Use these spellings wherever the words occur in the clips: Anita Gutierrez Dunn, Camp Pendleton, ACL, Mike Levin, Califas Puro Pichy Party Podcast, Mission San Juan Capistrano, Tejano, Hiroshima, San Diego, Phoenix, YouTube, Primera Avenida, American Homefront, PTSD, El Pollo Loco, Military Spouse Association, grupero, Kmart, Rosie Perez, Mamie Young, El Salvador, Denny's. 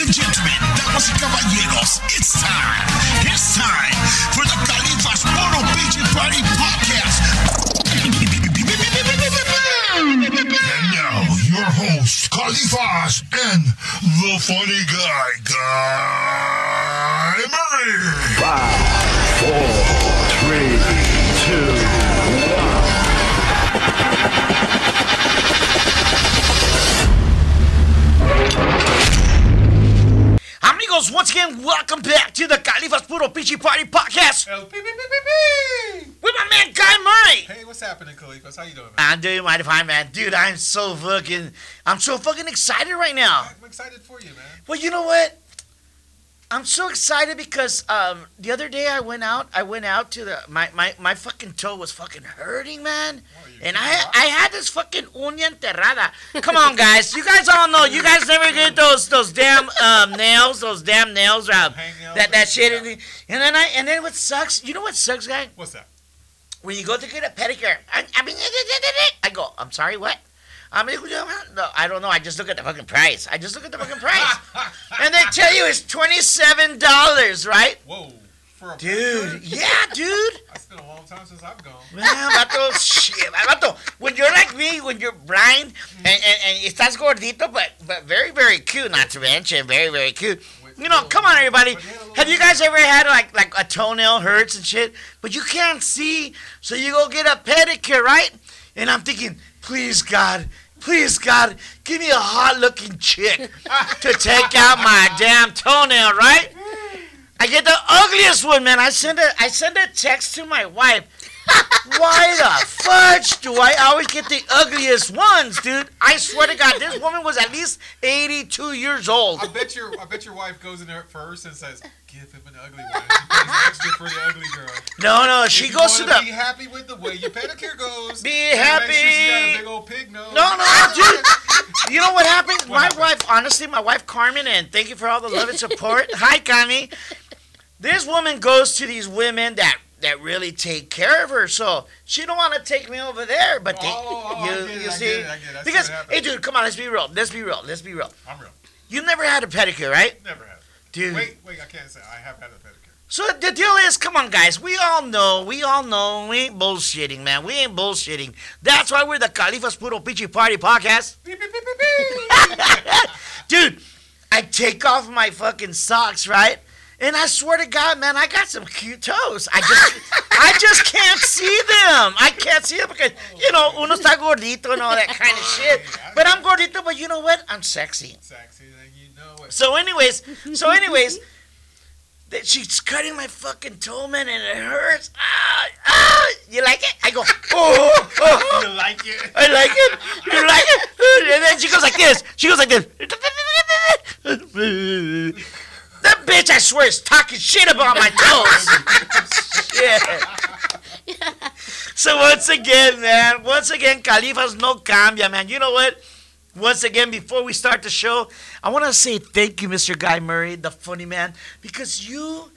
Ladies and gentlemen, damas y caballeros, it's time for the Califas Puro Pichy Party Podcast. And now, your hosts, Califas and the funny guy, Guy Murray. 5, 4, 3, 2, 1. Amigos, once again, welcome back to the Califas Puro Pichy Party Podcast. With my man, Guy Murray. Hey, what's happening, Califas? How you doing, man? I'm doing mighty fine, man. Dude, I'm so fucking excited right now. I'm excited for you, man. Well, you know what? I'm so excited because the other day I went out to the my fucking toe was fucking hurting, man. And I had this fucking uña enterrada. Come on, guys. You guys all know. You guys never get those damn nails. Those damn nails. That shit. And then what sucks? You know what sucks, guy? What's that? When you go to get a pedicure, I go, I'm sorry, what? No, I don't know. I just look at the fucking price. And they tell you it's $27, right? Whoa. For a dude, yeah, dude. It's been a long time since I've gone. Man, bato, shit. Bato, when you're like me, when you're blind, and estás gordito, but very, very cute, not to mention, very, very cute. You know, come on, everybody. Have you guys ever had, like a toenail hurts and shit, but you can't see, so you go get a pedicure, right? And I'm thinking, please, God, give me a hot-looking chick to take out my damn toenail, right? I get the ugliest one, man. I send a text to my wife. Why the fudge do I always get the ugliest ones, dude? I swear to God, this woman was at least 82 years old. I bet your wife goes in there first and says, "Give him an ugly one." She pays extra for the ugly girl. No, she goes to the. Be happy with the way your pedicure goes. Be happy. She's got a big old pig nose. No, dude. You know what happened? My wife Carmen, and thank you for all the love and support. Hi, Connie. This woman goes to these women that really take care of her, so she don't want to take me over there, but I get it. Because, hey, dude, come on, let's be real. I'm real. You never had a pedicure, right? Never have. Dude. Wait, I can't say I have had a pedicure. So the deal is, come on, guys, we all know, we ain't bullshitting, man, That's why we're the Califas Puro Pichy Party Podcast. Dude, I take off my fucking socks, right? And I swear to God, man, I got some cute toes. I just can't see them. I can't see them because, you know, uno está gordito and all that kind of shit. But I'm gordito, but you know what? I'm sexy. Sexy, then you know it. So anyways, she's cutting my fucking toe, man, and it hurts. You like it? I go, oh. You like it? I like it. You like it? And then she goes like this. That bitch, I swear, is talking shit about my toes. Yeah. So once again, Califas no cambia, man. You know what? Once again, before we start the show, I want to say thank you, Mr. Guy Murray, the funny man, because you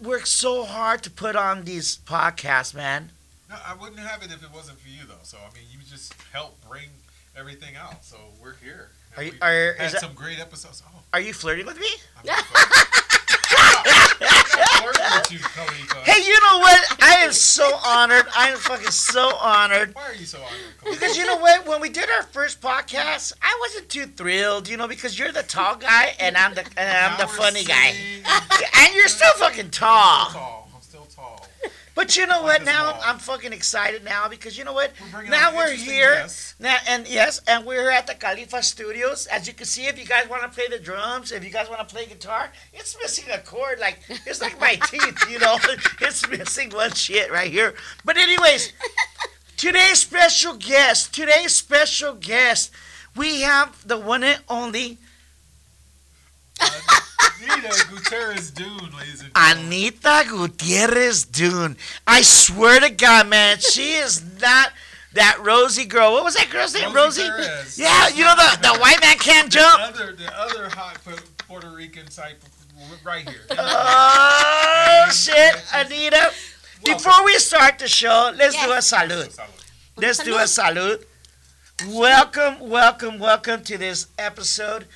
work so hard to put on these podcasts, man. No, I wouldn't have it if it wasn't for you, though. So, I mean, you just help bring everything out. So we're here. Had some great episodes. Oh. Are you flirting with me? Hey, you know what? I am fucking so honored. Why are you so honored, Cole? Because you know what? When we did our first podcast, I wasn't too thrilled, you know, because you're the tall guy and I'm the funny guy. And you're still fucking tall. I'm still tall. But you know what? Now I'm fucking excited now because you know what? Now we're here. Guests. Now we're at the Khalifa Studios. As you can see, if you guys want to play the drums, if you guys want to play guitar, it's missing a chord. Like it's like my teeth, you know. It's missing one shit right here. But anyways, today's special guest, we have the one and only. Anita Gutierrez Dunn, ladies and gentlemen. Anita Gutierrez Dunn. I swear to God, man, she is not that Rosie girl. What was that girl's name? Rosie? Perez. Yeah, you know the white man can't jump. The other hot Puerto Rican type right here. Oh shit, Anita! Before we start the show, let's do a salud. Welcome to this episode.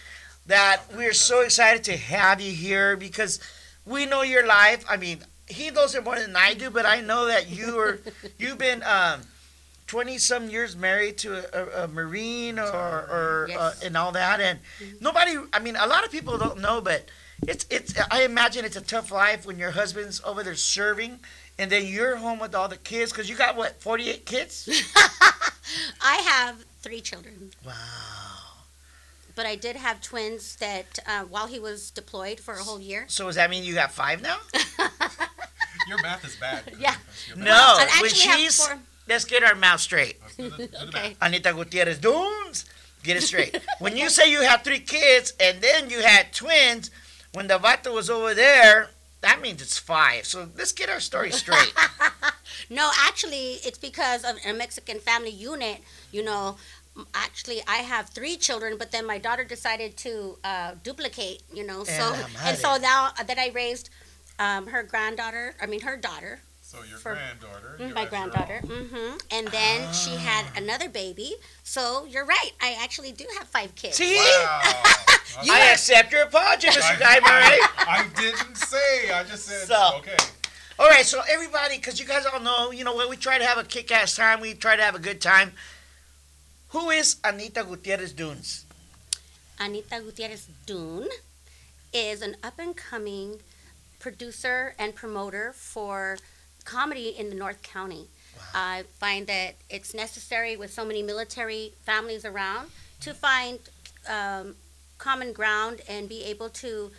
that we're so excited to have you here because we know your life. I mean, he knows it more than I do, but I know that you've been 20-some years married to a Marine or yes. And all that. And nobody, I mean, a lot of people don't know, but it's. I imagine it's a tough life when your husband's over there serving and then you're home with all the kids because you got, what, 48 kids? I have 3 children. Wow. But I did have twins that while he was deployed for a whole year. So does that mean you got 5 now? Your math is bad. Yeah. No. When she's, let's get our mouth straight. Okay. Anita Gutierrez Dunn, get it straight. When you say you had 3 kids and then you had twins, when the vato was over there, that means it's 5. So let's get our story straight. No, actually, it's because of a Mexican family unit, you know. Actually, I have 3 children, but then my daughter decided to duplicate, you know. So now that I raised her daughter. So your granddaughter. My granddaughter. Mm-hmm. And then she had another baby. So you're right. I actually do have 5 kids. See? Wow. I accept your apology, Mr. Guy Murray. I didn't say. I just said, okay. All right. So everybody, because you guys all know, you know what, we try to have a kick-ass time. We try to have a good time. Who is Anita Gutierrez Dunn? Anita Gutierrez Dunn is an up-and-coming producer and promoter for comedy in the North County. Wow. I find that it's necessary with so many military families around to find common ground and be able to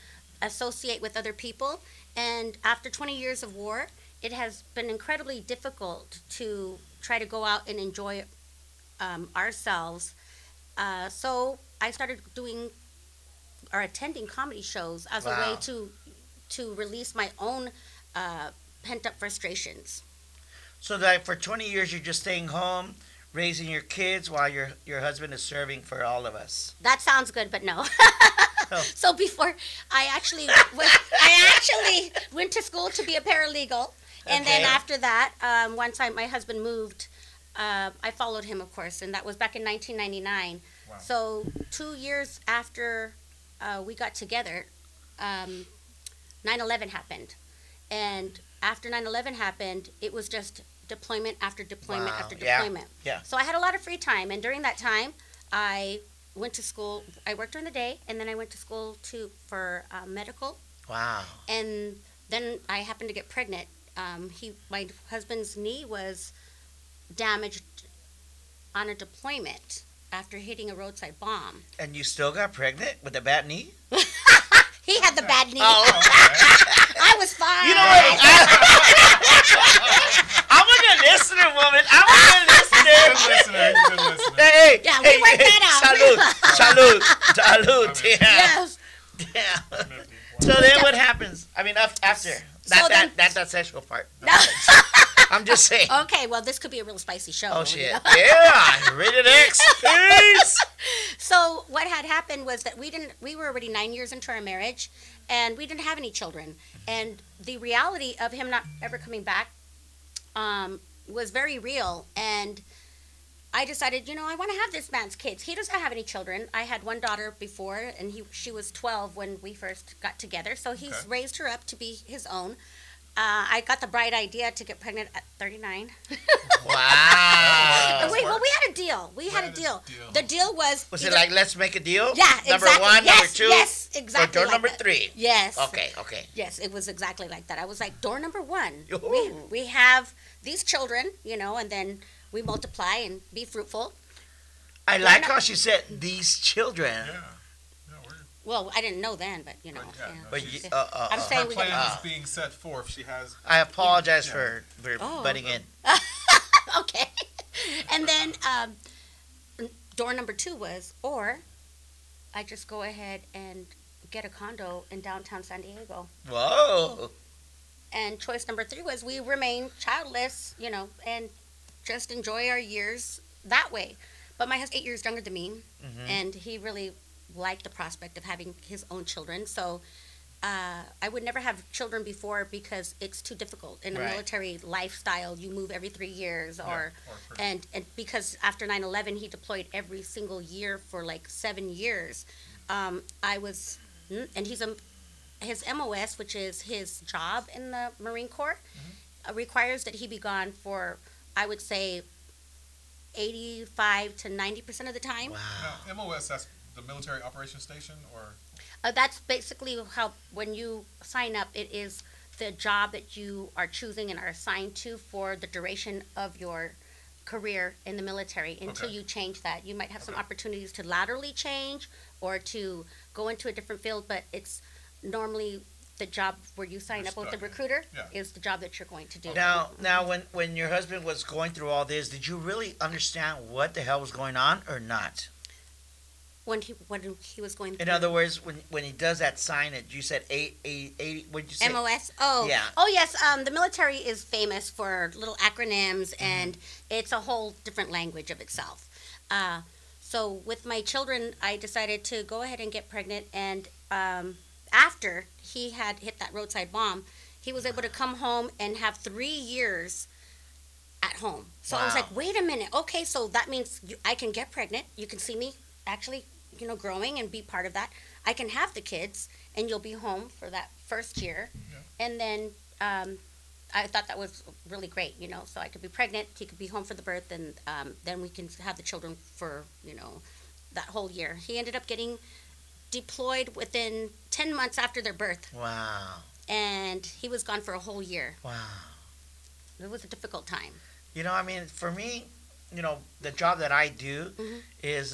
associate with other people. And after 20 years of war, it has been incredibly difficult to try to go out and enjoy ourselves. So I started doing or attending comedy shows as a way to release my own pent-up frustrations. So that for 20 years you're just staying home, raising your kids while your husband is serving for all of us. That sounds good, but no. Oh. So before I actually went to school to be a paralegal, and then after that, once my husband moved, I followed him, of course, and that was back in 1999. Wow. So 2 years after we got together, 9/11 happened. And after 9/11 happened, it was just deployment after deployment after deployment. Yeah. So I had a lot of free time. And during that time, I went to school. I worked during the day, and then I went to school for medical. Wow. And then I happened to get pregnant. My husband's knee was damaged on a deployment after hitting a roadside bomb. And you still got pregnant with a bad knee? He had the bad knee. Oh, okay. I was fine. You know what? I'm a good listener, woman. I'm a good listener. Good listener. Hey, yeah, we worked that out. Salud. Damn. So then what happens? I mean, after. That sexual part. No. I'm just saying. Okay, well, this could be a real spicy show. Oh, shit. Yeah. Rated X. Peace. So what had happened was that we were already 9 years into our marriage, and we didn't have any children. And the reality of him not ever coming back was very real. And I decided, you know, I want to have this man's kids. He doesn't have any children. I had one daughter before, and she was 12 when we first got together. So he's raised her up to be his own. I got the bright idea to get pregnant at 39. Wow. Well, we had a deal. We had a deal. The deal was... Was it like, let's make a deal? Yeah, exactly. Number 1, yes, number 2? Yes, exactly. Or door like number 3? Yes. Okay. Yes, it was exactly like that. I was like, door number 1. We have these children, you know, and then we multiply and be fruitful. I like how she said, these children. Yeah. Well, I didn't know then, but you know. But, yeah, no, but I'm saying her plan is being set forth. She has. I apologize for butting in. Okay, and then door number 2 was, or I just go ahead and get a condo in downtown San Diego. Whoa. And choice number 3 was we remain childless, you know, and just enjoy our years that way. But my husband's 8 years younger than me, and he really liked the prospect of having his own children, so I would never have children before because it's too difficult in a military lifestyle. You move every 3 years, and because after 9/11 he deployed every single year for like 7 years. and he's his MOS, which is his job in the Marine Corps, requires that he be gone for, I would say, 85 to 90% of the time. Wow. Now, MOS, that's the military operations station, or? That's basically how, when you sign up, it is the job that you are choosing and are assigned to for the duration of your career in the military until you change that. You might have some opportunities to laterally change or to go into a different field, but it's normally the job where you sign up with the recruiter is the job that you're going to do. Now, when your husband was going through all this, did you really understand what the hell was going on or not? When he was going through. In other words, when he does that sign, it you said 888. What did you say? MOS. Oh yeah. Oh yes. The military is famous for little acronyms, and it's a whole different language of itself. So with my children, I decided to go ahead and get pregnant, and after he had hit that roadside bomb, he was able to come home and have 3 years at home. So I was like, wait a minute. Okay, so that means I can get pregnant. You can see me actually, you know, growing and be part of that. I can have the kids, and you'll be home for that first year. Yeah. And then I thought that was really great, you know, so I could be pregnant, he could be home for the birth, and then we can have the children for, you know, that whole year. He ended up getting deployed within 10 months after their birth. Wow. And he was gone for a whole year. Wow. It was a difficult time. You know, I mean, for me, you know, the job that I do is,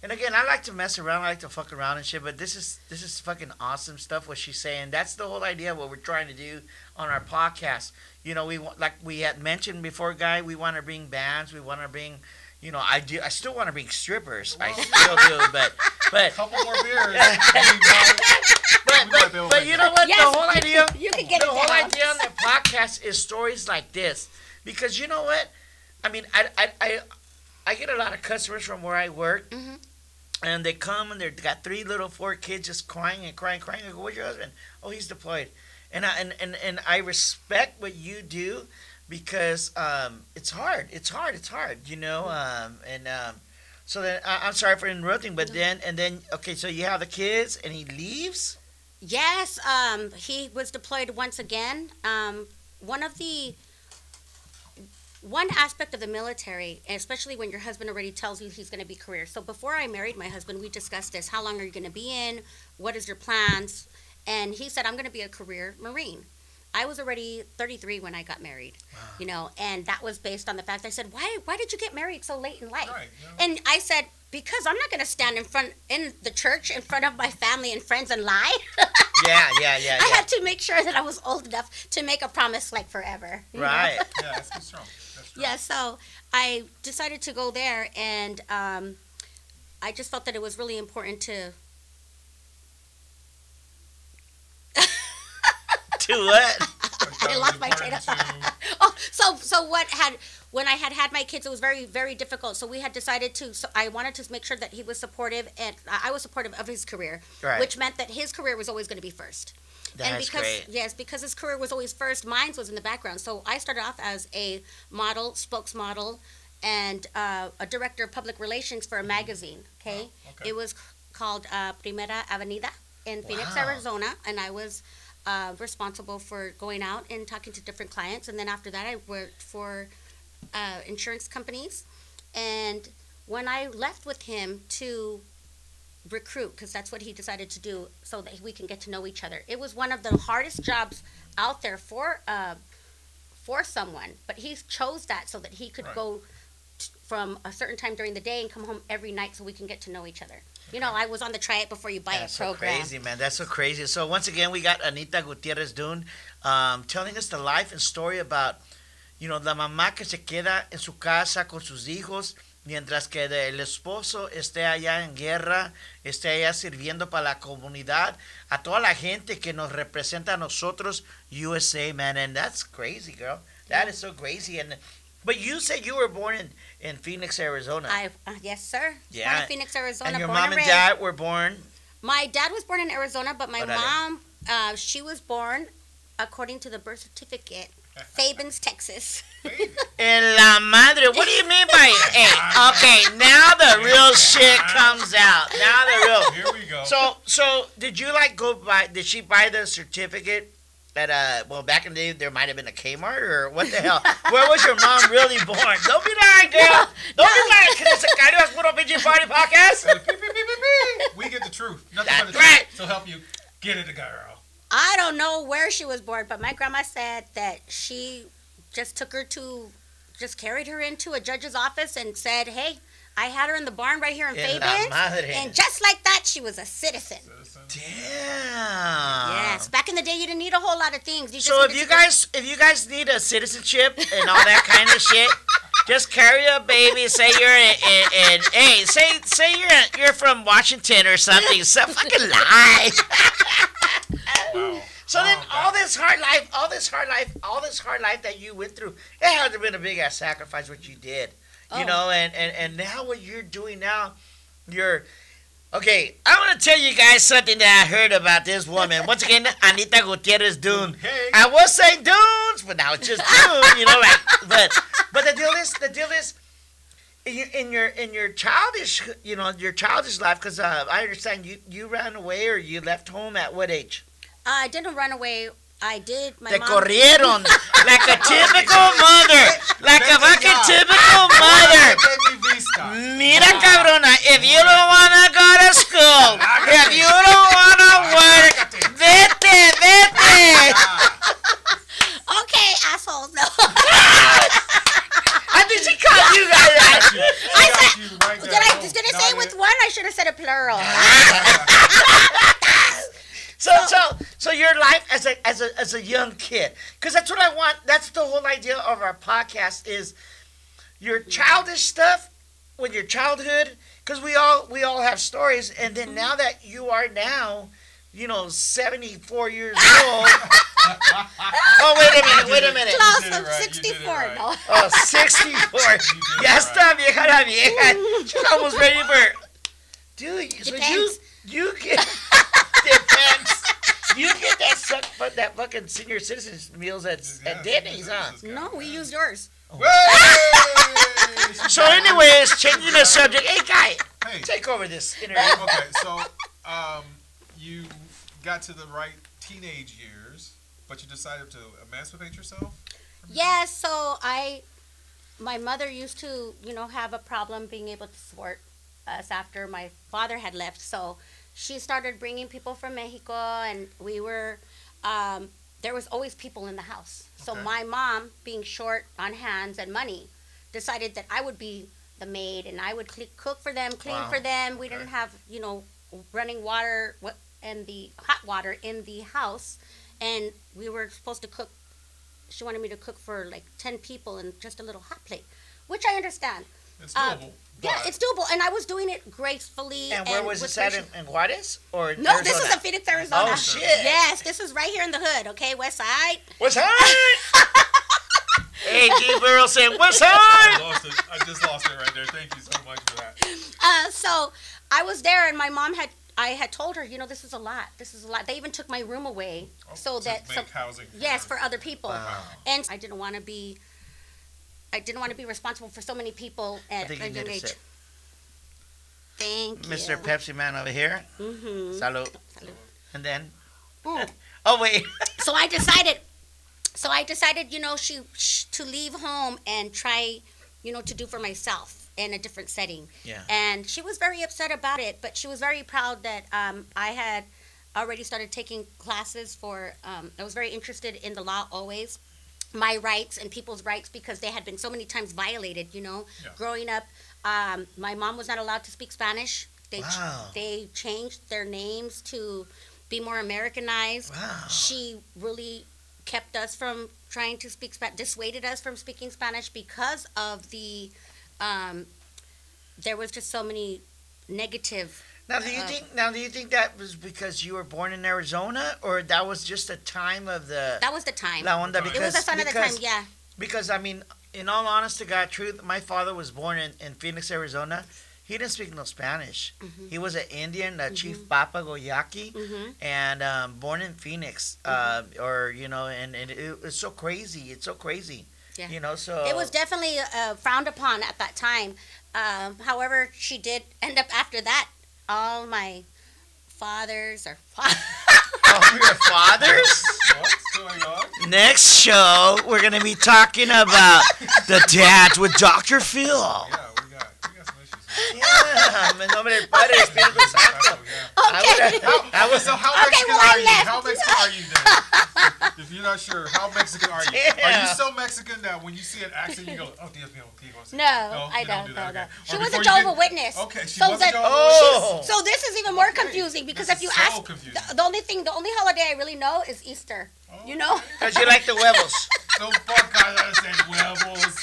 and again, I like to mess around, I like to fuck around and shit, but this is fucking awesome stuff, what she's saying. That's the whole idea of what we're trying to do on our podcast. You know, we like we had mentioned before, Guy, we want to bring bands, we want to bring, you know, I still want to bring strippers. Well, I still do, but a couple more beers. But you know what? Yes, the whole idea, you can get the whole idea on the podcast is stories like this, because you know what? I mean, I get a lot of customers from where I work, and they come and they've got four kids just crying. I go, where's your husband? Oh, he's deployed. And I respect what you do, because it's hard, you know. So then I'm sorry for interrupting, but then okay, so you have the kids and he leaves. Yes, he was deployed once again. One aspect of the military, especially when your husband already tells you he's going to be career. So before I married my husband, we discussed this. How long are you going to be in? What is your plans? And he said, I'm going to be a career Marine. I was already 33 when I got married, you know, and that was based on the fact I said, why did you get married so late in life? Right, yeah. And I said, because I'm not going to stand in the church in front of my family and friends and lie. Yeah. I had to make sure that I was old enough to make a promise like forever. Right. Yeah, that's strong. Yeah, so I decided to go there, and I just felt that it was really important to... To what? I lost my train of thought. Oh, so when I had my kids, it was very, very difficult. So we had decided to, so I wanted to make sure that he was supportive, and I was supportive of his career, which meant that his career was always going to be first. That's great. Yes, because his career was always first, mine was in the background. So I started off as a model, spokesmodel, and a director of public relations for a magazine, okay? Oh, okay. It was called Primera Avenida in Phoenix, Arizona, and I was responsible for going out and talking to different clients. And then after that, I worked for insurance companies. And when I left with him to recruit, because that's what he decided to do so that we can get to know each other, it was one of the hardest jobs out there for someone. But he chose that so that he could go from a certain time during the day and come home every night so we can get to know each other. You know, I was on the try it before you buy it program. That's so crazy, man. That's so crazy. So once again, we got Anita Gutierrez Dunn telling us the life and story about, you know, la mamá que se queda en su casa con sus hijos mientras que el esposo esté allá en guerra, esté allá sirviendo para la comunidad, a toda la gente que nos representa a nosotros, USA, man. And that's crazy, girl. That is so crazy. And but you said you were born in Phoenix, Arizona. Yes, sir. Yeah. Born in Phoenix, Arizona. And your mom and dad were born? My dad was born in Arizona, but my mom, she was born according to the birth certificate Fabens, Texas. En la madre. What do you mean by it? Hey, okay, now the real shit comes out. Now the real. Here we go. So did you like go buy? Did she buy the certificate? That well, back in the day there might have been a Kmart or what the hell? Where was your mom really born? Don't be lying, girl. Don't be lying. It's a Califas Puro Pichy Party Podcast. We get the truth. Nothing but the truth. So help you get it, girl. I don't know where she was born, but my grandma said that she just took her to, just carried her into a judge's office and said, "Hey, I had her in the barn right here in Fabens, and just like that, she was a citizen." Damn. Yes. Back in the day, you didn't need a whole lot of things. So if you guys need a citizenship and all that kind of shit, just carry a baby. Say you're in hey, say you're from Washington or something. So fucking lie. Wow. So then all this hard life that you went through, it had to have been a big ass sacrifice what you did. You know, and now what you're doing now, you're... Okay, I want to tell you guys something that I heard about this woman. Once again, Anita Gutierrez Dunn. Hey. I was saying Dunes, but now it's just Dunn, you know, like... But the deal is, in your childish, you know, your childish life, because I understand you ran away or you left home at what age? I didn't run away. I did. My Te mom corrieron like a typical mother. Like a fucking typical mother. Mira, cabrona, if you don't want to go to school, if you don't want to work, vete. Okay, assholes. No. I think she called you guys out. Did I say it with one? I should have said a plural. So your life as a young kid, because that's what I want. That's the whole idea of our podcast is your childish stuff with your childhood, because we all have stories. And then now that you are now, you know, 74 years old. Oh, wait a minute. Close, I'm right. 64. Right. No. Oh, 64. Ya está vieja la vieja. She's almost ready for. Dude, so you get. Depends. You get that fucking senior citizens meals at Denny's, huh? No, we use yours. So anyways, changing the subject. Hey, Guy, take over this interview. Okay, so you got to the right teenage years, but you decided to emancipate yourself? Yeah, so my mother used to, you know, have a problem being able to support us after my father had left, so... She started bringing people from Mexico, and we were, there was always people in the house. So my mom, being short on hands and money, decided that I would be the maid, and I would cook for them, clean for them. We didn't have, you know, running water and the hot water in the house, and we were supposed to cook. She wanted me to cook for like 10 people in just a little hot plate, which I understand. It's doable. Yeah, it's doable, and I was doing it gracefully. And where was this at, in Juarez? Or no, Arizona? This was in Phoenix, Arizona. Oh, shit. Yes, this was right here in the hood, okay? West Side. West Side! Hey, G. Burrell said, West Side! I just lost it right there. Thank you so much for that. So I was there, and my mom had... I had told her, you know, this is a lot. This is a lot. They even took my room away. Oh, so that... To make housing. Yes, for other people. Wow. And I didn't want to be responsible for so many people at a young age. Thank you. Mr. Pepsi Man over here. Mm-hmm. Salud. Salud. And then, oh wait. So I decided, you know, to leave home and try, you know, to do for myself in a different setting. Yeah. And she was very upset about it, but she was very proud that I had already started taking classes for. I was very interested in the law always. My rights and people's rights, because they had been so many times violated, you know. Yeah. Growing up, my mom was not allowed to speak Spanish. They changed their names to be more Americanized. Wow. She really kept us from trying to speak Spanish, dissuaded us from speaking Spanish because of the, there was just so many negative. Now, do you think that was because you were born in Arizona, or that was just the time of the? That was the time. La onda, because, it was the sign of the time, yeah. Because I mean, in all honest to God, truth, my father was born in Phoenix, Arizona. He didn't speak no Spanish. Mm-hmm. He was an Indian, Chief Papa Goyaki, and born in Phoenix. It's so crazy. It's so crazy. Yeah. You know, so it was definitely frowned upon at that time. However, she did end up after that. All my fathers are fathers. Oh, your fathers? What's going on? Next show, we're gonna be talking about the dads with Dr. Phil. Yeah. Yeah, in nombre del Padre, Espíritu Santo. Okay. How Mexican are you then? If you're not sure, how Mexican are you? Yeah. Are you so Mexican that when you see an accent, you go, oh, Dios mío. No, I don't. Do that, no. Okay. She was a Jehovah's Witness. Okay, she was a Jehovah's Witness. So this is even more confusing because if you ask, the only holiday I really know is Easter. Oh. You know? Because you like the huevos. No fucking says huevos.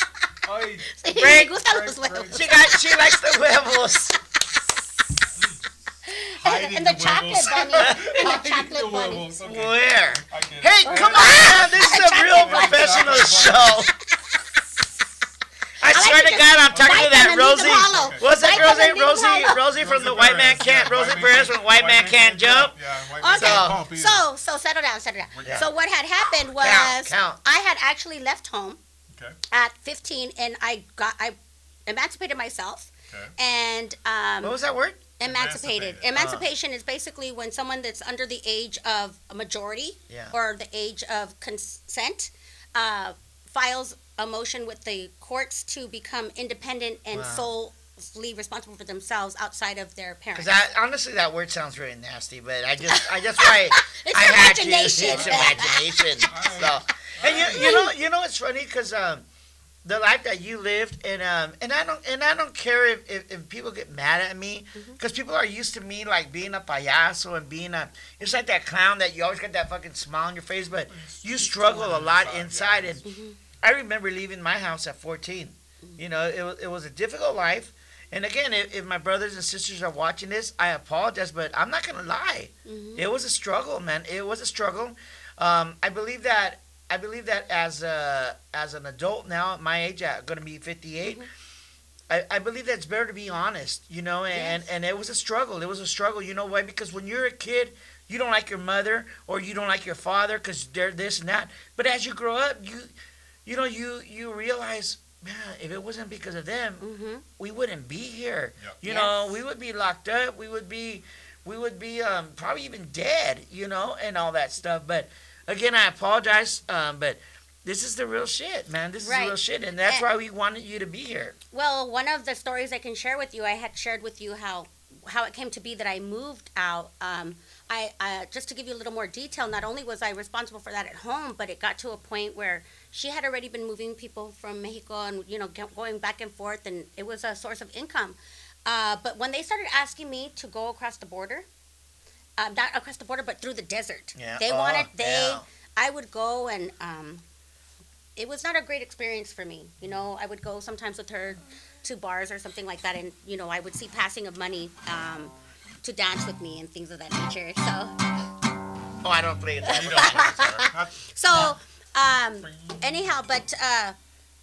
Ay, break. She likes the huevos. And the chocolate bunny. And the chocolate bunny. Okay. Where? Hey, come on! This is a real professional show. I swear to God, I'm talking to that Rosie. What's that girl's name? Rosie from the White Man Can't. Rosie Perez from White Man Can't Jump. Okay. So settle down. So what had happened was I had actually left home. Okay. At 15, and I emancipated myself. Okay. And what was that word? Emancipated. Emancipation is basically when someone that's under the age of a majority or the age of consent files a motion with the courts to become independent and solely responsible for themselves outside of their parents. Because honestly, that word sounds really nasty, but I just right. It's imagination. So. And you know it's funny because the life that you lived, and I don't care if people get mad at me because people are used to me like being a payaso and being a, it's like that clown that you always got that fucking smile on your face, but you struggle a lot inside. Yeah. And I remember leaving my house at 14. You know, it was a difficult life. And again, if my brothers and sisters are watching this, I apologize, but I'm not gonna lie. It was a struggle, man. It was a struggle. I believe that as an adult now at my age, I'm going to be 58. I believe that it's better to be honest, you know, and it was a struggle. It was a struggle. You know why? Because when you're a kid, you don't like your mother or you don't like your father because they're this and that. But as you grow up, you realize, man, if it wasn't because of them, we wouldn't be here. Yep. You know, we would be locked up. We would be probably even dead, you know, and all that stuff. But again, I apologize, but this is the real shit, man. This is the real shit, and that's why we wanted you to be here. Well, one of the stories I can share with you, I had shared with you how it came to be that I moved out. I just to give you a little more detail, not only was I responsible for that at home, but it got to a point where she had already been moving people from Mexico and, you know, going back and forth, and it was a source of income. But when they started asking me to go across the border, not across the border, but through the desert. Yeah. I would go and it was not a great experience for me. You know, I would go sometimes with her to bars or something like that. And, you know, I would see passing of money to dance with me and things of that nature. So. Oh, I don't play it. You don't play it. So, anyhow, but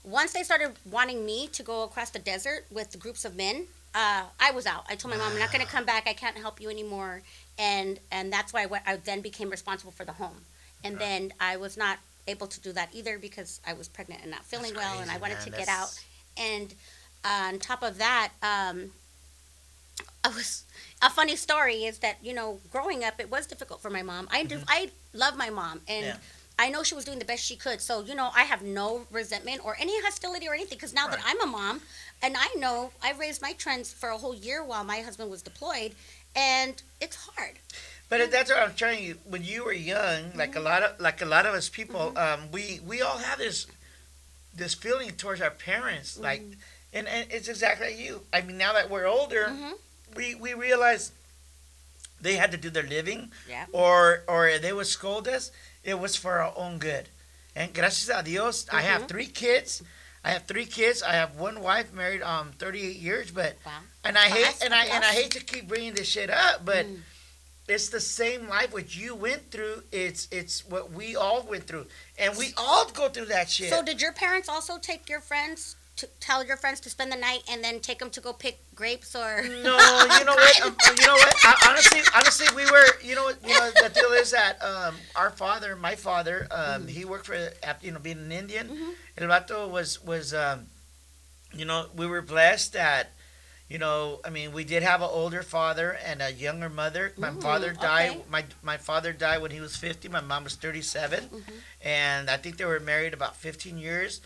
once they started wanting me to go across the desert with groups of men, I was out. I told my mom, I'm not going to come back. I can't help you anymore. And that's why I then became responsible for the home. And then I was not able to do that either because I was pregnant and not feeling well, and I wanted to get out. And on top of that, a funny story is that, you know, growing up, it was difficult for my mom. I love my mom, and I know she was doing the best she could. So, you know, I have no resentment or any hostility or anything because now that I'm a mom, and I know I raised my twins for a whole year while my husband was deployed, and it's hard. But that's what I'm telling you. When you were young, like a lot of us people, we all have this feeling towards our parents, like, and it's exactly like you. I mean, now that we're older, we realize they had to do their living, or they would scold us. It was for our own good. And gracias a Dios, I have 3 kids. I have one wife, married 38 years, but and I hate I hate to keep bringing this shit up, but it's the same life what you went through. It's what we all went through, and we all go through that shit. So did your parents also take your friends tell your friends to spend the night and then take them to go pick grapes or... No, you know what? Honestly, we were... You know, the deal is that my father, he worked for... You know, being an Indian, El Vato was you know, we were blessed that, you know, I mean, we did have an older father and a younger mother. My father died. Okay. My father died when he was 50. My mom was 37. And I think they were married about 15 years.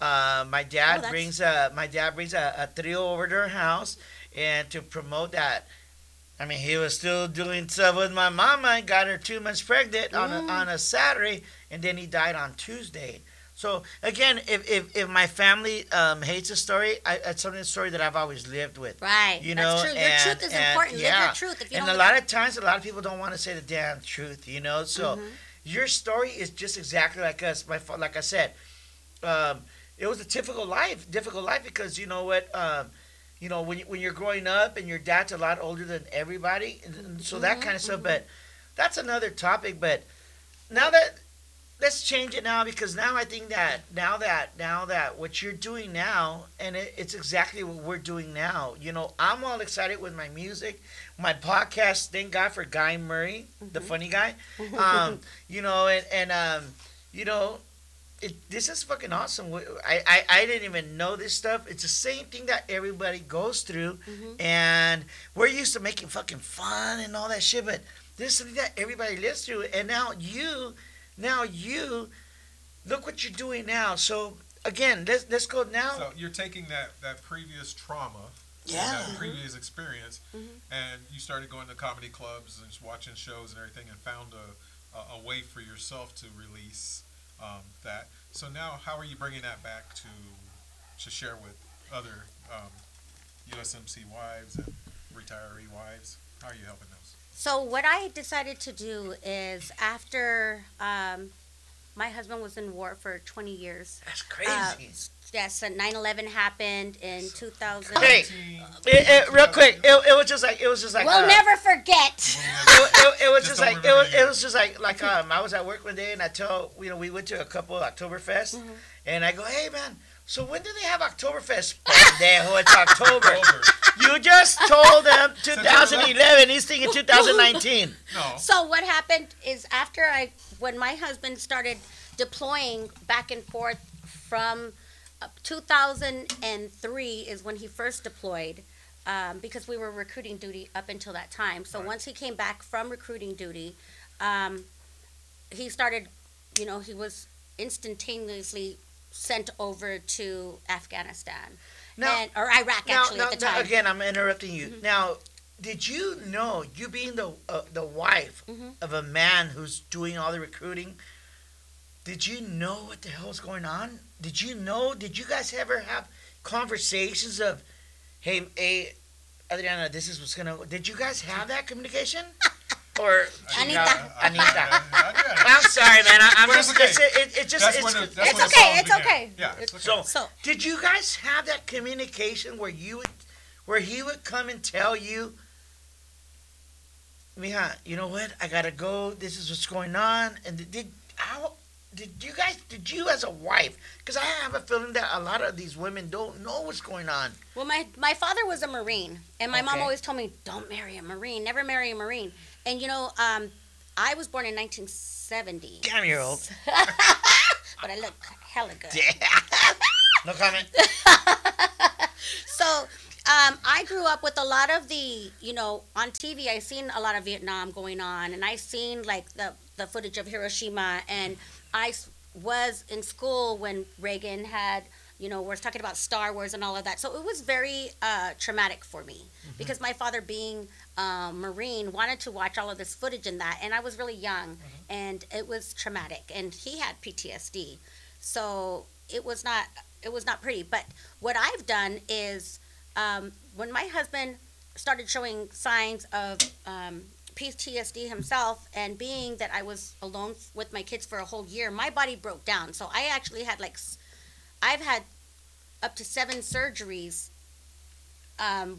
My dad brings a trio over to our house, and to promote that, I mean, he was still doing stuff with my mama and got her 2 months pregnant on a Saturday, and then he died on Tuesday. So again, if my family hates a story, it's something, a story that I've always lived with. Right. You know, that's true. Your truth is important. Yeah. Live your truth. If you don't, a lot of times, a lot of people don't want to say the damn truth. You know, so your story is just exactly like us. Like I said. It was a difficult life because you know what, you know, when you're growing up and your dad's a lot older than everybody, so that kind of stuff. But that's another topic. But now that let's change it now because now I think that now that what you're doing now and it's exactly what we're doing now. You know, I'm all excited with my music, my podcast. Thank God for Guy Murray, the funny guy. You know, and you know. This is fucking awesome. I didn't even know this stuff. It's the same thing that everybody goes through, and we're used to making fucking fun and all that shit. But this is something that everybody lives through, and now you look what you're doing now. So again, let's go now. So you're taking that previous trauma, that previous experience, and you started going to comedy clubs and just watching shows and everything, and found a way for yourself to release. That. So now, how are you bringing that back to share with other USMC wives and retiree wives? How are you helping those? So what I decided to do is after my husband was in war for 20 years. That's crazy. Yes, 9/11 happened in 2000. Hey, real quick, it was just like we'll never forget. It was just like I was at work one day and I we went to a couple of Oktoberfest and I go, hey man, so when do they have Oktoberfest? It's October. You just told them 2011. He's thinking 2019. No. So what happened is after when my husband started deploying back and forth from. 2003 is when he first deployed because we were recruiting duty up until that time. So once he came back from recruiting duty, he started, you know, he was instantaneously sent over to Afghanistan or Iraq at the time. Now, again, I'm interrupting you. Now, did you know, you being the wife of a man who's doing all the recruiting, did you know what the hell was going on? Did you know? Did you guys ever have conversations of, hey, Adriana, this is what's gonna. Did you guys have that communication? Or Anita. I'm sorry, man. It's okay. Yeah. It's okay. So, did you guys have that communication where he would come and tell you, Mija, you know what? I gotta go. This is what's going on. And did you as a wife? Because I have a feeling that a lot of these women don't know what's going on. Well, my father was a Marine, and my mom always told me, don't marry a Marine, never marry a Marine. And, you know, I was born in 1970. Damn, you're old. But I look hella good. Yeah. No comment. So... I grew up with a lot of the, you know, on TV, I seen a lot of Vietnam going on, and I seen like the footage of Hiroshima, and I was in school when Reagan had, you know, was talking about Star Wars and all of that. So it was very traumatic for me because my father being Marine wanted to watch all of this footage and that, and I was really young and it was traumatic, and he had PTSD. So it was not pretty. But what I've done is, when my husband started showing signs of PTSD himself, and being that I was alone with my kids for a whole year, my body broke down. So I actually had I've had up to 7 surgeries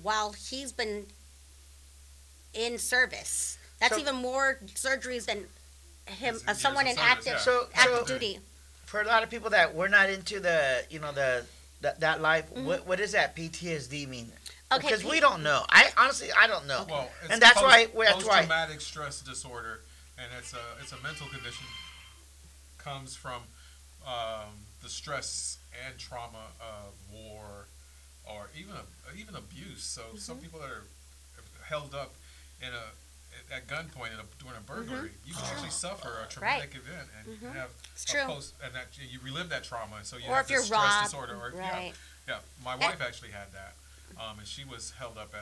while he's been in service. That's even more surgeries than him, someone in active duty. For a lot of people that we're not into the, you know, the that life, mm-hmm. what does that PTSD mean? Okay, because we don't know. I honestly don't know. Well, it's and that's why post-traumatic stress disorder, and it's a mental condition, comes from the stress and trauma of war, or even abuse. So mm-hmm. some people that are held up in at gunpoint during a burglary, mm-hmm. you can actually suffer a traumatic right. event and mm-hmm. have you relive that trauma. So you or have if you're stress robbed, disorder. Or, right. Yeah, my wife actually had that. And she was held up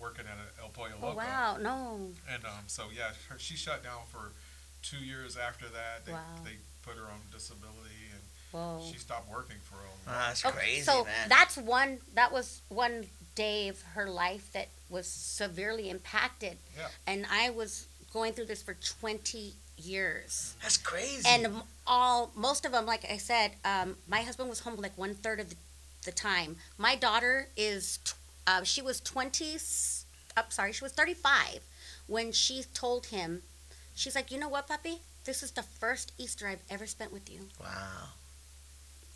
working at El Pollo Loco. Oh, wow, no. And so yeah, she shut down for 2 years after that. They put her on disability and whoa. She stopped working for a while. Oh, that's crazy, so man. That was one day of her life that was severely impacted. Yeah. And I was going through this for 20 years. That's crazy. And most of them, like I said, my husband was home like 1/3 of the time. My daughter is she was 35 when she told him. She's like, you know what, puppy, this is the first Easter I've ever spent with you. Wow.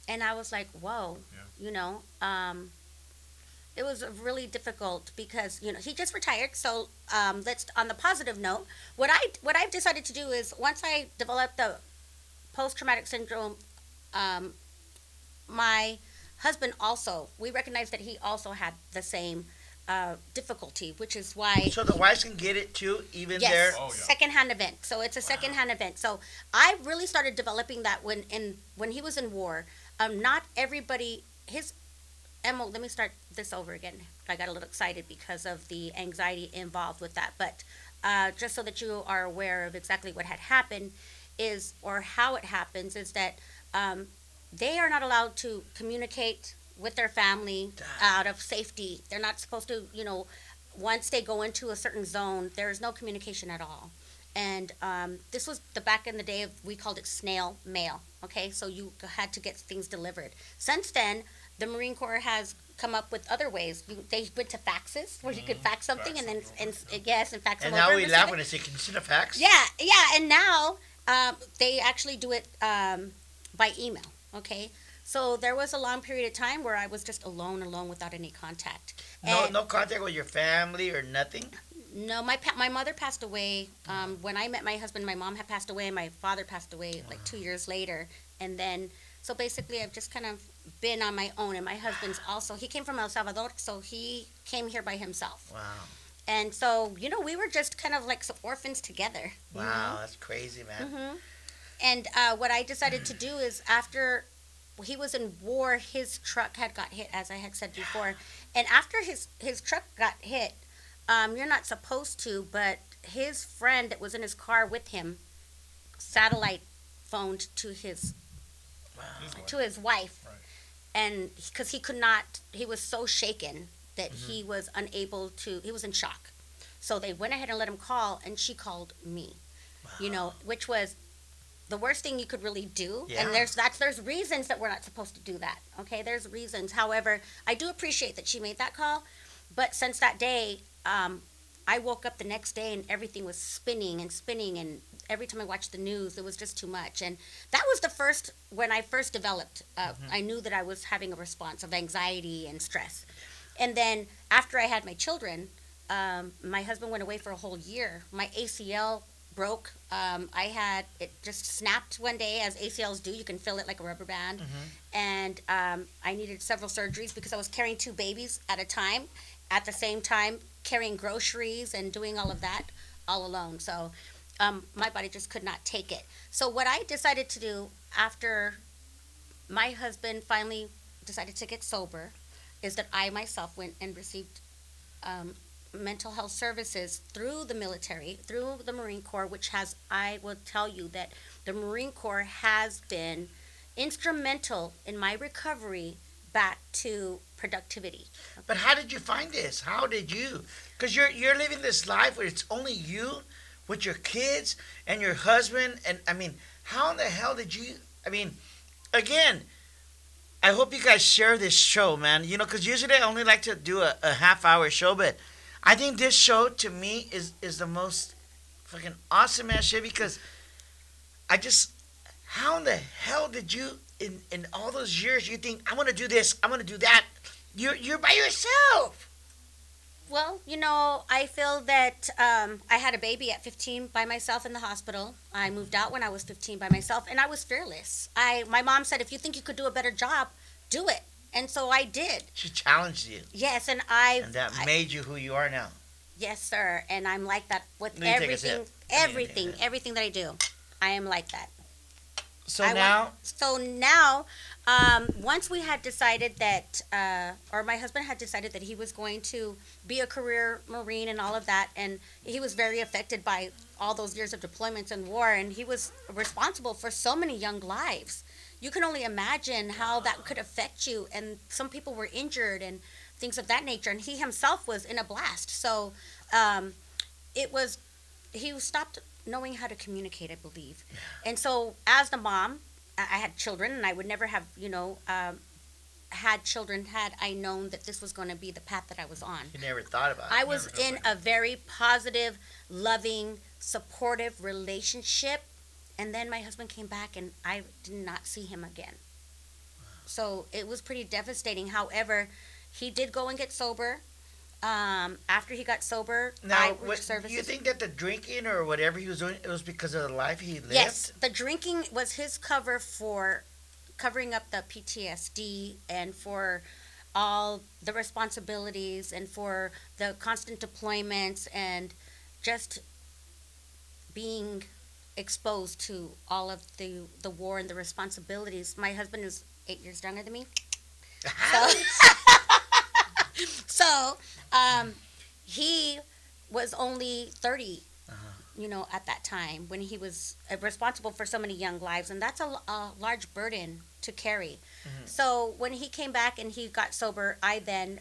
And I was like, whoa. Yeah. It was really difficult because he just retired. So let's, on the positive note, what I've decided to do is, once I developed the post-traumatic syndrome, my husband also, we recognize that he also had the same difficulty, which is why. So the wives can get it too, even yes, there. Oh, yeah. Secondhand event. So it's a secondhand event. So I really started developing that when he was in war. Not everybody. Let me start this over again. I got a little excited because of the anxiety involved with that. But just so that you are aware of exactly what had happened is, or how it happens, is that. They are not allowed to communicate with their family out of safety. They're not supposed to, once they go into a certain zone, there is no communication at all. And this was back in the day, we called it snail mail, okay? So you had to get things delivered. Since then, the Marine Corps has come up with other ways. They went to faxes, where you could fax something and fax them over. And now we laugh when I say, can you send a fax? Yeah, and now they actually do it by email. Okay, so there was a long period of time where I was just alone without any contact. No contact with your family or nothing? No, my mother passed away. When I met my husband, my mom had passed away, and my father passed away like 2 years later. And then, so basically I've just kind of been on my own, and my husband's also, he came from El Salvador, so he came here by himself. Wow. And so, we were just kind of like some orphans together. Wow, that's crazy, man. Mm-hmm. And what I decided to do is, after he was in war, his truck had got hit, as I had said before. And after his truck got hit, you're not supposed to, but his friend that was in his car with him satellite phoned to his wife. Right. And because he was so shaken that mm-hmm. he was unable to, he was in shock. So they went ahead and let him call, and she called me, wow. Which was the worst thing you could really do, yeah. And there's reasons that we're not supposed to do that. Okay, there's reasons. However, I do appreciate that she made that call, but since that day, I woke up the next day and everything was spinning, and every time I watched the news, it was just too much. And that was when I first developed. Mm-hmm. I knew that I was having a response of anxiety and stress, and then after I had my children, my husband went away for a whole year. My ACL. Broke. I had it just snapped one day, as ACLs do. You can feel it like a rubber band. Mm-hmm. And I needed several surgeries because I was carrying two babies at a time, at the same time carrying groceries and doing all of that all alone. So my body just could not take it. So what I decided to do after my husband finally decided to get sober is that I myself went and received mental health services through the military, through the Marine Corps, which has, I will tell you that the Marine Corps has been instrumental in my recovery back to productivity. Okay. But how did you find this? How did you? Because you're living this life where it's only you with your kids and your husband. And I mean, how in the hell did you, again, I hope you guys share this show, man, because usually I only like to do a half-hour show, but I think this show, to me, is the most fucking awesome ass shit, because how in the hell did you in all those years, you think, I want to do this, I want to do that. You're by yourself. Well, you know, I feel that I had a baby at 15 by myself in the hospital. I moved out when I was 15 by myself, and I was fearless. My mom said, if you think you could do a better job, do it. And so I did. She challenged you. Yes, and that made you who you are now. Yes, sir. And I'm like that with everything that I do. I am like that. So now, once we had decided that, or my husband had decided that he was going to be a career Marine and all of that, and he was very affected by all those years of deployments and war, and he was responsible for so many young lives. You can only imagine how that could affect you, and some people were injured and things of that nature, and he himself was in a blast. So he stopped knowing how to communicate, I believe. And so as the mom, I had children, and I would never have, had children had I known that this was going to be the path that I was on. You never thought about it. I was in a very positive, loving, supportive relationship, and then my husband came back, and I did not see him again. Wow. So it was pretty devastating. However, he did go and get sober. After he got sober, now, do you think that the drinking or whatever he was doing, it was because of the life he lived? Yes, the drinking was his cover for covering up the PTSD and for all the responsibilities and for the constant deployments and just being exposed to all of the war and the responsibilities. My husband is 8 years younger than me. So he was only 30, at that time when he was responsible for so many young lives. And that's a large burden to carry. Mm-hmm. So when he came back and he got sober, I then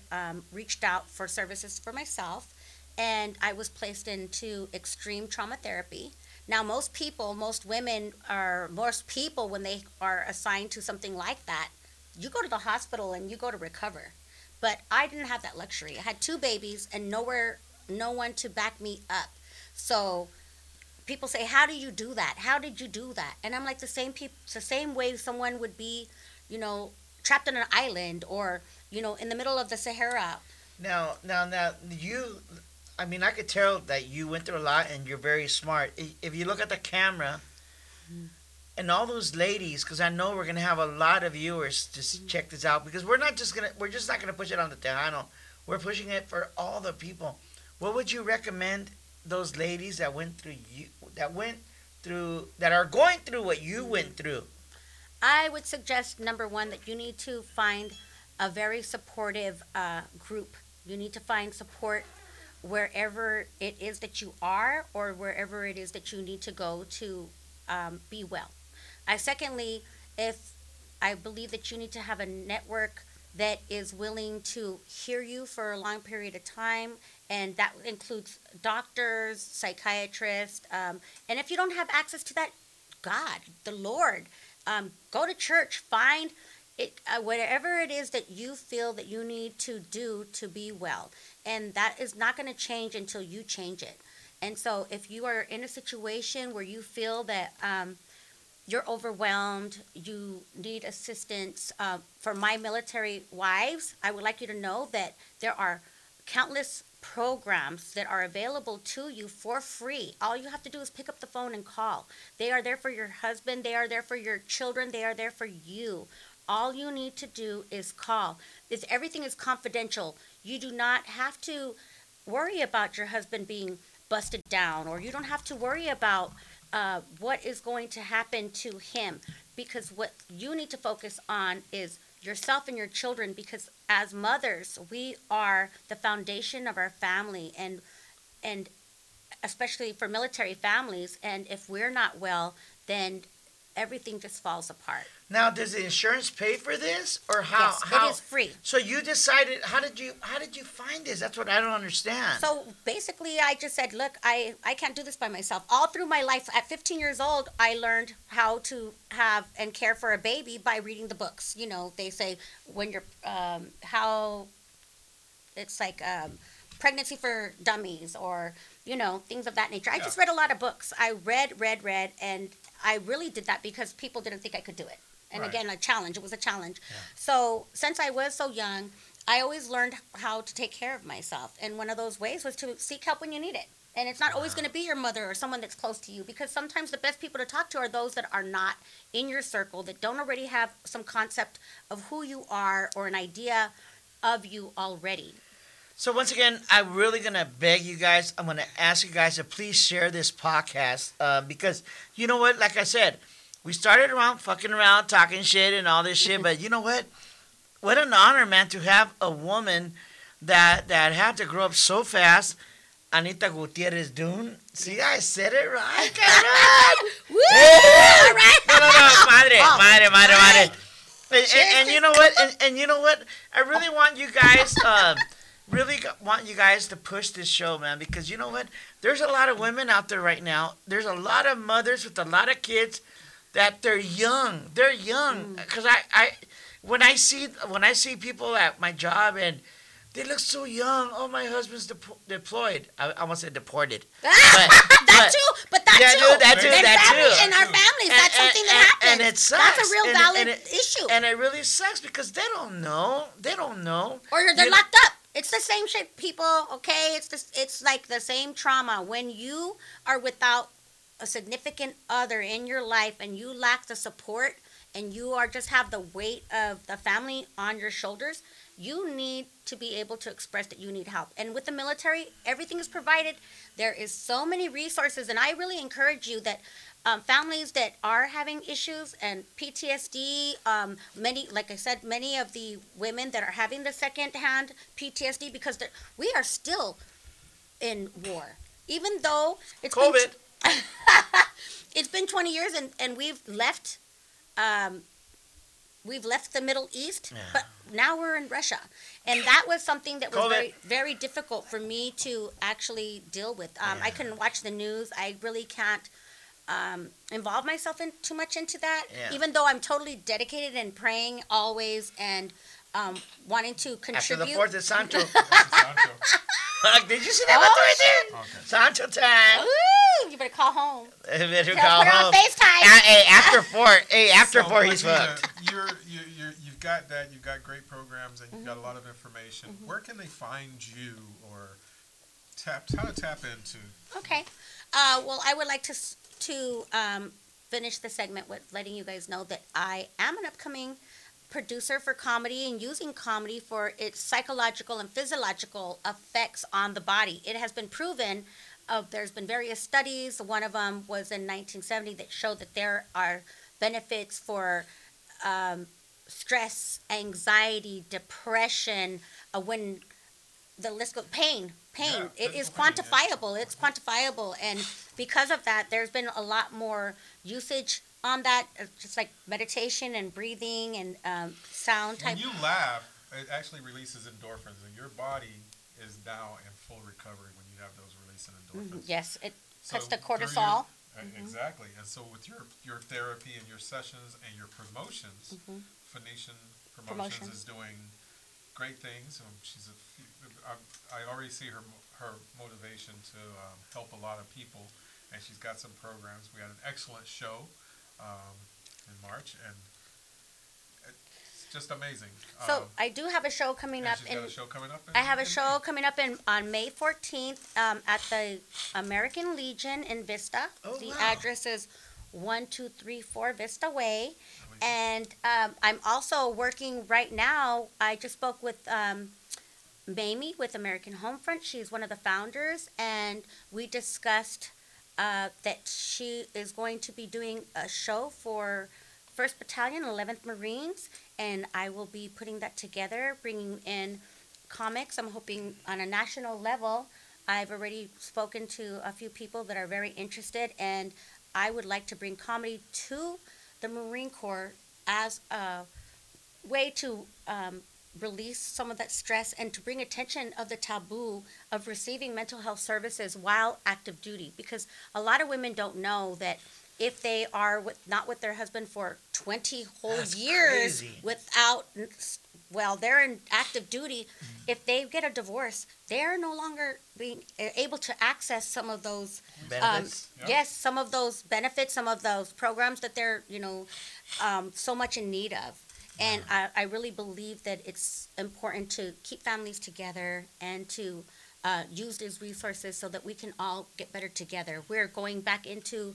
reached out for services for myself. And I was placed into extreme trauma therapy. Now, most people, when they are assigned to something like that, you go to the hospital and you go to recover. But I didn't have that luxury. I had two babies and no one to back me up. So people say, how do you do that? How did you do that? And I'm like, the same way someone would be, trapped on an island or, in the middle of the Sahara. Now, I could tell that you went through a lot and you're very smart. If you look at the camera, mm-hmm. And all those ladies, because I know we're going to have a lot of viewers to check this out, because we're just not going to push it on the Tejano. We're pushing it for all the people. What would you recommend those ladies that are going through what you went through? I would suggest, number one, that you need to find a very supportive group. You need to find support wherever it is that you are or wherever it is that you need to go to be well. Secondly, if I believe that you need to have a network that is willing to hear you for a long period of time, and that includes doctors, psychiatrists, and if you don't have access to that, God, the Lord, go to church, find it, whatever it is that you feel that you need to do to be well, and that is not going to change until you change it. And so if you are in a situation where you feel that you're overwhelmed, you need assistance, for my military wives, I would like you to know that there are countless programs that are available to you for free. All you have to do is pick up the phone and call. They are there for your husband. They are there for your children. They are there for you. All you need to do is call. Everything is confidential. You do not have to worry about your husband being busted down, or you don't have to worry about what is going to happen to him, because what you need to focus on is yourself and your children, because as mothers, we are the foundation of our family, and especially for military families, and if we're not well, then everything just falls apart. Now, does the insurance pay for this, or how? Yes, it is free. So you decided. How did you find this? That's what I don't understand. So basically, I just said, look, I can't do this by myself. All through my life, at 15 years old, I learned how to have and care for a baby by reading the books. They say when you're it's like pregnancy for dummies, or things of that nature. I just read a lot of books. I read, and I really did that because people didn't think I could do it. And right. again, a challenge. It was a challenge. Yeah. So since I was so young, I always learned how to take care of myself. And one of those ways was to seek help when you need it. And it's not always going to be your mother or someone that's close to you, because sometimes the best people to talk to are those that are not in your circle, that don't already have some concept of who you are or an idea of you already. So once again, I'm really going to beg you guys, I'm going to ask you guys to please share this podcast because you know what? Like I said, we started around fucking around, talking shit and all this shit, but you know what? What an honor, man, to have a woman that had to grow up so fast. Anita Gutierrez Dunn. See, I said it right. Woo! All right. No. Madre. And you know what? And you know what? I really want you guys, to push this show, man, because you know what? There's a lot of women out there right now. There's a lot of mothers with a lot of kids that they're young. They're young. Because when I see people at my job and they look so young. Oh, my husband's deployed. I almost said deported. That too. In our families, that's something that happens. And it sucks. That's a real valid issue. And it really sucks because they don't know. Or they're locked up. It's the same shit, people, okay? It's like the same trauma. When you are without a significant other in your life and you lack the support and you are just have the weight of the family on your shoulders, you need to be able to express that you need help. And with the military, everything is provided. There is so many resources. And I really encourage you that families that are having issues and PTSD, many of the women that are having the secondhand PTSD, because we are still in war. Even though it's COVID. It's been 20 years and we've left... We've left the Middle East, but now we're in Russia. And that was something that was very, very difficult for me to actually deal with. I couldn't watch the news. I really can't involve myself in too much into that, even though I'm totally dedicated and praying always and wanting to contribute. After the 4th is Sancho. Did you see that one right there? Okay. Sancho time. Ooh, you better call home. Put her on FaceTime. After four, he's fucked. You've got that. You've got great programs, and you've got a lot of information. Mm-hmm. Where can they find you or tap into? Okay. Well, I would like to finish the segment with letting you guys know that I am an upcoming producer for comedy and using comedy for its psychological and physiological effects on the body. It has been proven. There's been various studies. One of them was in 1970 that showed that there are benefits for stress, anxiety, depression, when the list goes, pain. Yeah, it is quantifiable. It's quantifiable. And because of that, there's been a lot more usage on that, just like meditation and breathing and sound type. When you laugh, it actually releases endorphins, and your body is now in full recovery when you have those releasing endorphins. Mm-hmm. Yes, it cuts the cortisol. Exactly. And so with your therapy and your sessions and your promotions, Phoenician Promotions is doing great things. She's I already see her motivation to help a lot of people, and she's got some programs. We had an excellent show in March, and it's just amazing. So I do have a show coming up. She's got a show coming up. I have a show coming up on May 14th at the American Legion in Vista. The address is 1234 Vista Way. And I'm also working right now. I just spoke with Mamie with American Homefront. She's one of the founders, and we discussed that she is going to be doing a show for 1st Battalion, 11th Marines, and I will be putting that together, bringing in comics. I'm hoping on a national level. I've already spoken to a few people that are very interested, and I would like to bring comedy to the Marine Corps as a way to release some of that stress and to bring attention of the taboo of receiving mental health services while active duty, because a lot of women don't know that if they are not with their husband for 20 whole years without well, they're in active duty. If they get a divorce, they're no longer being able to access some of those benefits. Yes, some of those benefits, some of those programs that they're, you know, so much in need of. And I really believe that it's important to keep families together and to use these resources so that we can all get better together. We're going back into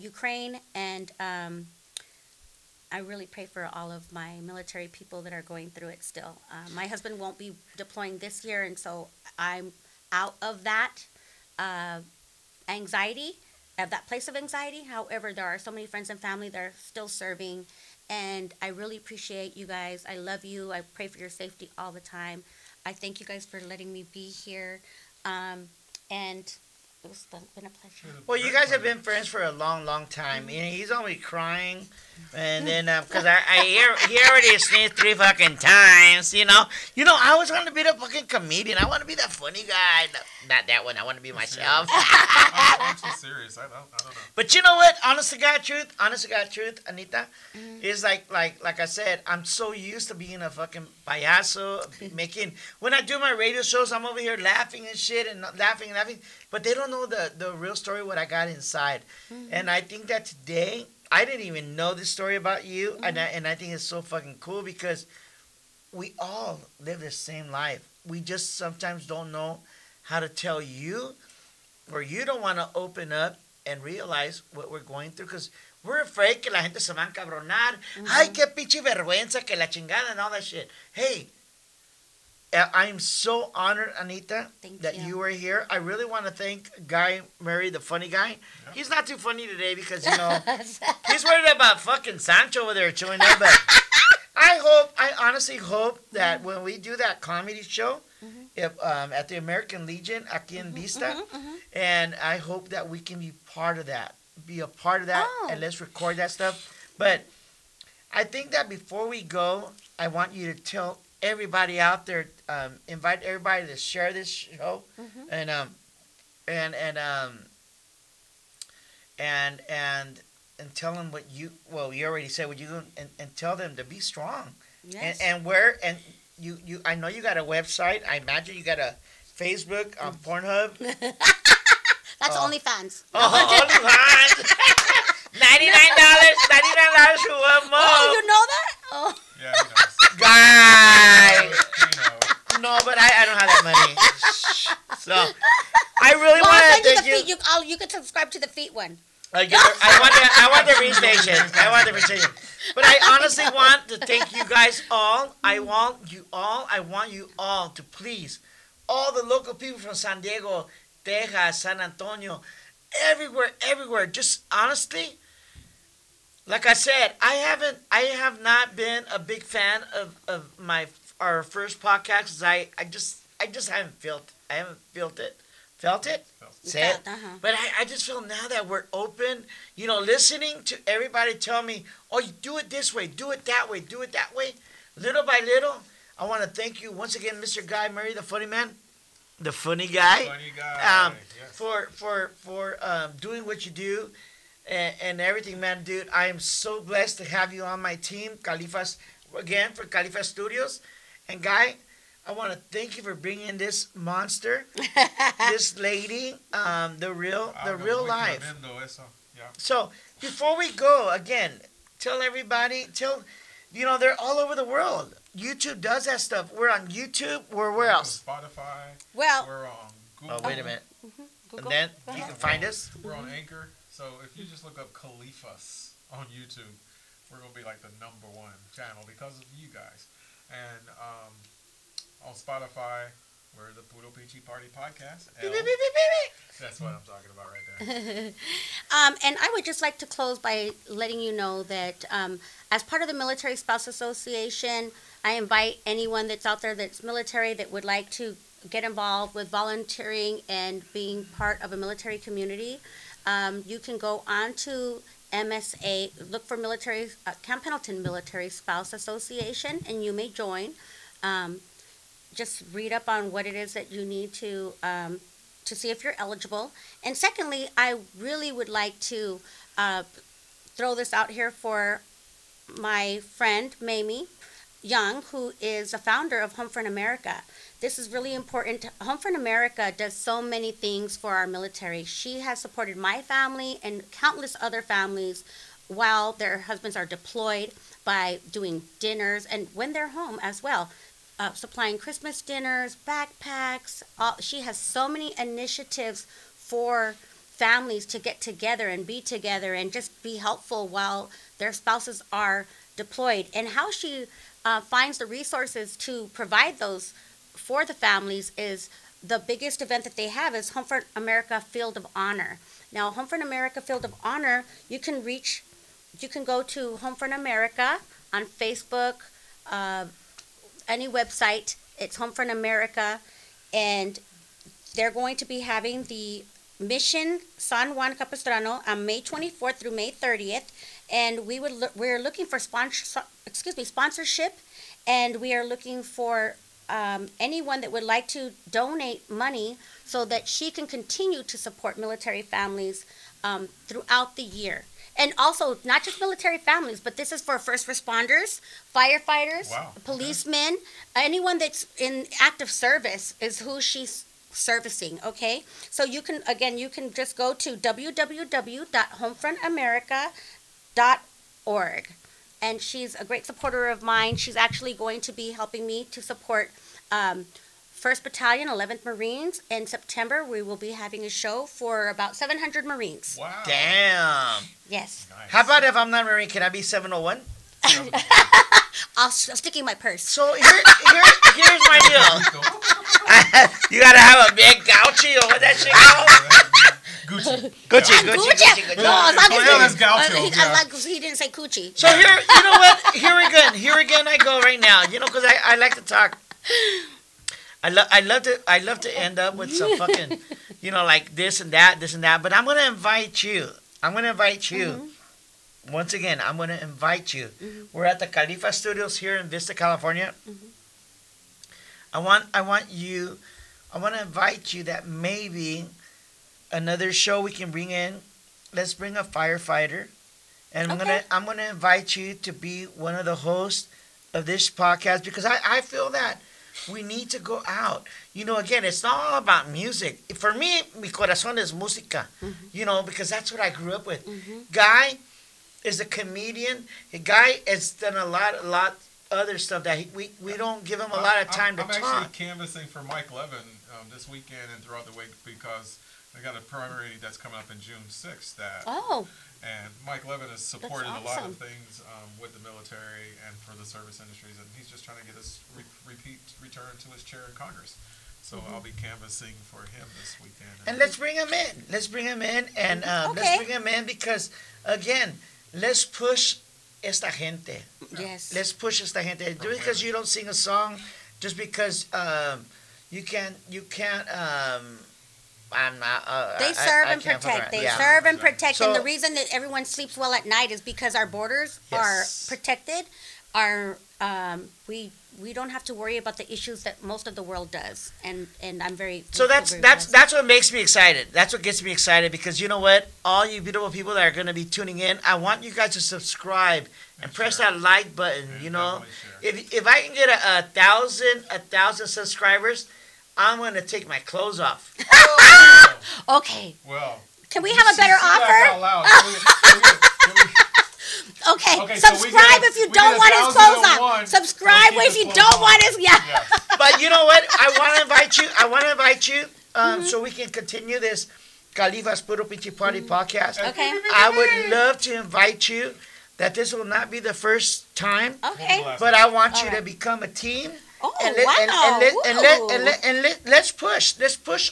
Ukraine, and I really pray for all of my military people that are going through it still. My husband won't be deploying this year, and so I'm out of that anxiety, of that place of anxiety. However, there are so many friends and family that are still serving, and I really appreciate you guys. I love you. I pray for your safety all the time. I thank you guys for letting me be here. And it's been a pleasure. Well, you guys have been friends for a long, long time. You know, he's only crying. And then, because he already sneezed 3 fucking times, you know. You know, I was going to be the fucking comedian. I want to be the funny guy. No, not that one. I want to be myself. I'm too serious. I don't know. But you know what? Honest to God truth, Anita, is like I said, I'm so used to being a fucking payaso, when I do my radio shows, I'm over here laughing and shit and laughing. But they don't know the real story, what I got inside. Mm-hmm. And I think that today, I didn't even know this story about you. Mm-hmm. And I think it's so fucking cool because we all live the same life. We just sometimes don't know how to tell you, or you don't want to open up and realize what we're going through because we're afraid que la gente se va a encabronar. Mm-hmm. Ay, que pinche vergüenza, que la chingada and all that shit. Hey, I'm so honored, Anita, that you were here. I really want to thank Guy Murray, the funny guy. Yeah. He's not too funny today because, you know, he's worried about fucking Sancho over there chewing up. But I honestly hope that when we do that comedy show at the American Legion, aquí en Vista, and I hope that we can be part of that. And let's record that stuff. But I think that before we go, I want you to tell everybody out there, invite everybody to share this show, and tell them what you already said what you do, and tell them to be strong. Yes. And I know you got a website. I imagine you got a Facebook on Pornhub. That's OnlyFans. OnlyFans. $99 for one month. Oh, you know that? Oh. Yeah, he knows. Guy. No, but I don't have that money. So I really want to thank you. You can subscribe to the feet one. I want the restations. But I honestly want to thank you guys all. I want you all to please, all the local people from San Diego, Texas, San Antonio, everywhere. Just honestly. Like I said, I have not been a big fan of our first podcast because I just haven't felt it. Felt it? Say it. But I just feel now that we're open, you know, listening to everybody tell me, oh, you do it this way, do it that way. Little by little, I want to thank you once again, Mr. Guy Murray, the funny guy. Yes. For doing what you do. And everything, man, dude. I am so blessed to have you on my team, Califas, again, for Khalifa Studios. And Guy, I want to thank you for bringing this monster, this lady, the real life. Yeah. So before we go, again, tell everybody, you know, they're all over the world. YouTube does that stuff. We're on YouTube. Where else? Spotify. Well, we're on Google. Oh, wait a minute. Google. And then you can find us. We're on Anchor. So if you just look up Califas on YouTube, we're going to be like the #1 channel because of you guys. And on Spotify, we're the Puro Pichy Party Podcast. That's what I'm talking about right there. And I would just like to close by letting you know that as part of the Military Spouse Association, I invite anyone that's out there that's military that would like to get involved with volunteering and being part of a military community. You can go on to MSA, look for Camp Pendleton Military Spouse Association, and you may join. Just read up on what it is that you need to see if you're eligible. And secondly, I really would like to throw this out here for my friend, Mamie Young, who is the founder of Homefront America. This is really important. Homefront America does so many things for our military. She has supported my family and countless other families while their husbands are deployed by doing dinners and when they're home as well, supplying Christmas dinners, backpacks. She has so many initiatives for families to get together and be together and just be helpful while their spouses are deployed, and how she finds the resources to provide those for the families is the biggest event that they have is Homefront America Field of Honor. Now, Homefront America Field of Honor, you can go to Homefront America on Facebook, any website, it's Homefront America, and they're going to be having the Mission San Juan Capistrano on May 24th through May 30th, and we're looking for sponsorship, and we are looking for anyone that would like to donate money so that she can continue to support military families throughout the year. And also, not just military families, but this is for first responders, firefighters, policemen, anyone that's in active service is who she's servicing, okay? So you can, again, you can just go to www.homefrontamerica.org. And she's a great supporter of mine. She's actually going to be helping me to support 1st Battalion, 11th Marines. In September, we will be having a show for about 700 Marines. Wow. Damn. Yes. Nice. How about if I'm not Marine, can I be 701? I'll stick in my purse. So here's my deal. You gotta have a big Gaucho or what that shit called? Gucci. Gucci. No, as long as he didn't say Gucci. So here, you know what? Here again, I go right now. You know, because I like to talk. I love to end up with some fucking, you know, like this and that. But I'm gonna invite you. Mm-hmm. Once again, I'm going to invite you. Mm-hmm. We're at the Khalifa Studios here in Vista, California. Mm-hmm. I want to invite you that maybe another show we can bring in. Let's bring a firefighter. And I'm going to invite you to be one of the hosts of this podcast because I feel that we need to go out. You know, again, it's not all about music. For me, mi corazón es música. Mm-hmm. You know, because that's what I grew up with. Mm-hmm. Guy is a comedian. A guy has done a lot other stuff that we don't give him a lot of time to talk. I'm actually canvassing for Mike Levin this weekend and throughout the week because I got a primary that's coming up in June 6th. And Mike Levin has supported a lot of things with the military and for the service industries, and he's just trying to get us return to his chair in Congress. So I'll be canvassing for him this weekend. And let's bring him in. And let's bring him in because, again, let's push esta gente. Yes. Let's push esta gente. Just because you don't sing a song, just because you can't. I'm not. They serve and protect. So, and the reason that everyone sleeps well at night is because our borders are protected. Our we don't have to worry about the issues that most of the world does. And I'm very. So that's what makes me excited. That's what gets me excited because you know what? All you beautiful people that are going to be tuning in, I want you guys to subscribe and press that like button. Yeah, you know, if I can get a thousand subscribers, I'm going to take my clothes off. Okay. Well. Can we have a better offer? Okay, subscribe if you don't want his clothes on. Subscribe if you don't want his But you know what? I want to invite you so we can continue this Califas Puro Pichy Party podcast. Okay. I would love to invite you. That this will not be the first time. Okay. But I want you to become a team. Oh, let's push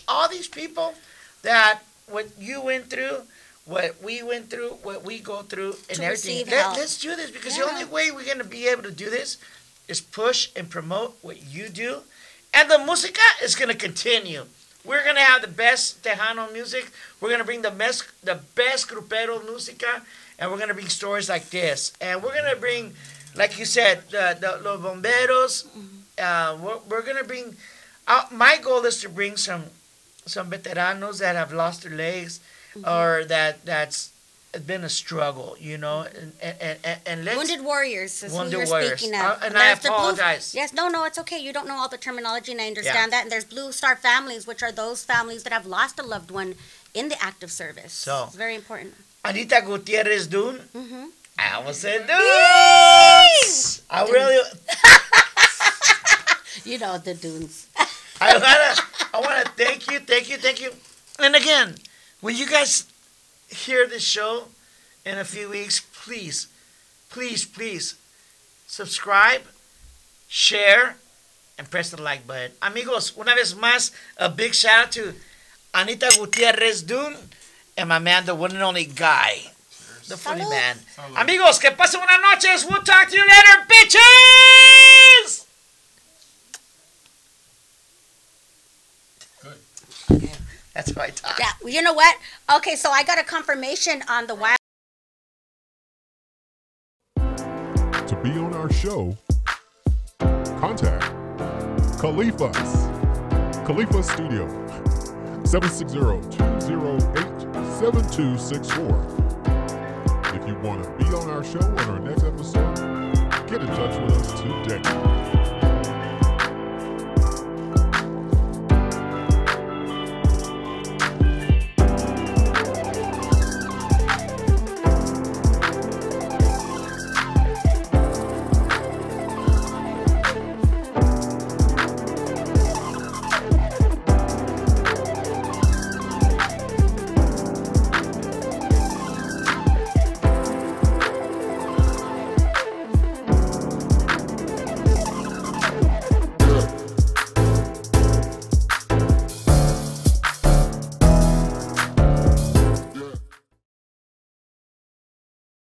all these people that what you went through, what we went through, what we go through, and everything. Let's do this because the only way we're going to be able to do this is push and promote what you do. And the música is going to continue. We're going to have the best Tejano music. We're going to bring the best grupero música, and we're going to bring stories like this. And we're going to bring, like you said, los bomberos. We're going to bring... my goal is to bring some veteranos that have lost their legs, or that's been a struggle, you know, and let's... Wounded warriors is who you're speaking of. And I apologize. Yes, no, it's okay. You don't know all the terminology, and I understand that. And there's Blue Star families, which are those families that have lost a loved one in the active service. So it's very important. Anita Gutierrez Dunn. Mm-hmm. I almost said Dunes. I really... You know, the Dunes. I wanna thank you. And again, when you guys... hear this show in a few weeks, please subscribe, share, and press the like button. Amigos, una vez más, a big shout out to Anita Gutierrez Dunn and my man, the one and only Guy, the funny man. Salud. Amigos, que pasen buenas noches. We'll talk to you later, bitches. Good. Okay. That's what I talk. Yeah, you know what? Okay, so I got a confirmation on the wild. To be on our show, contact Khalifa Studio, 760-208-7264. If you want to be on our show on our next episode, get in touch with us today.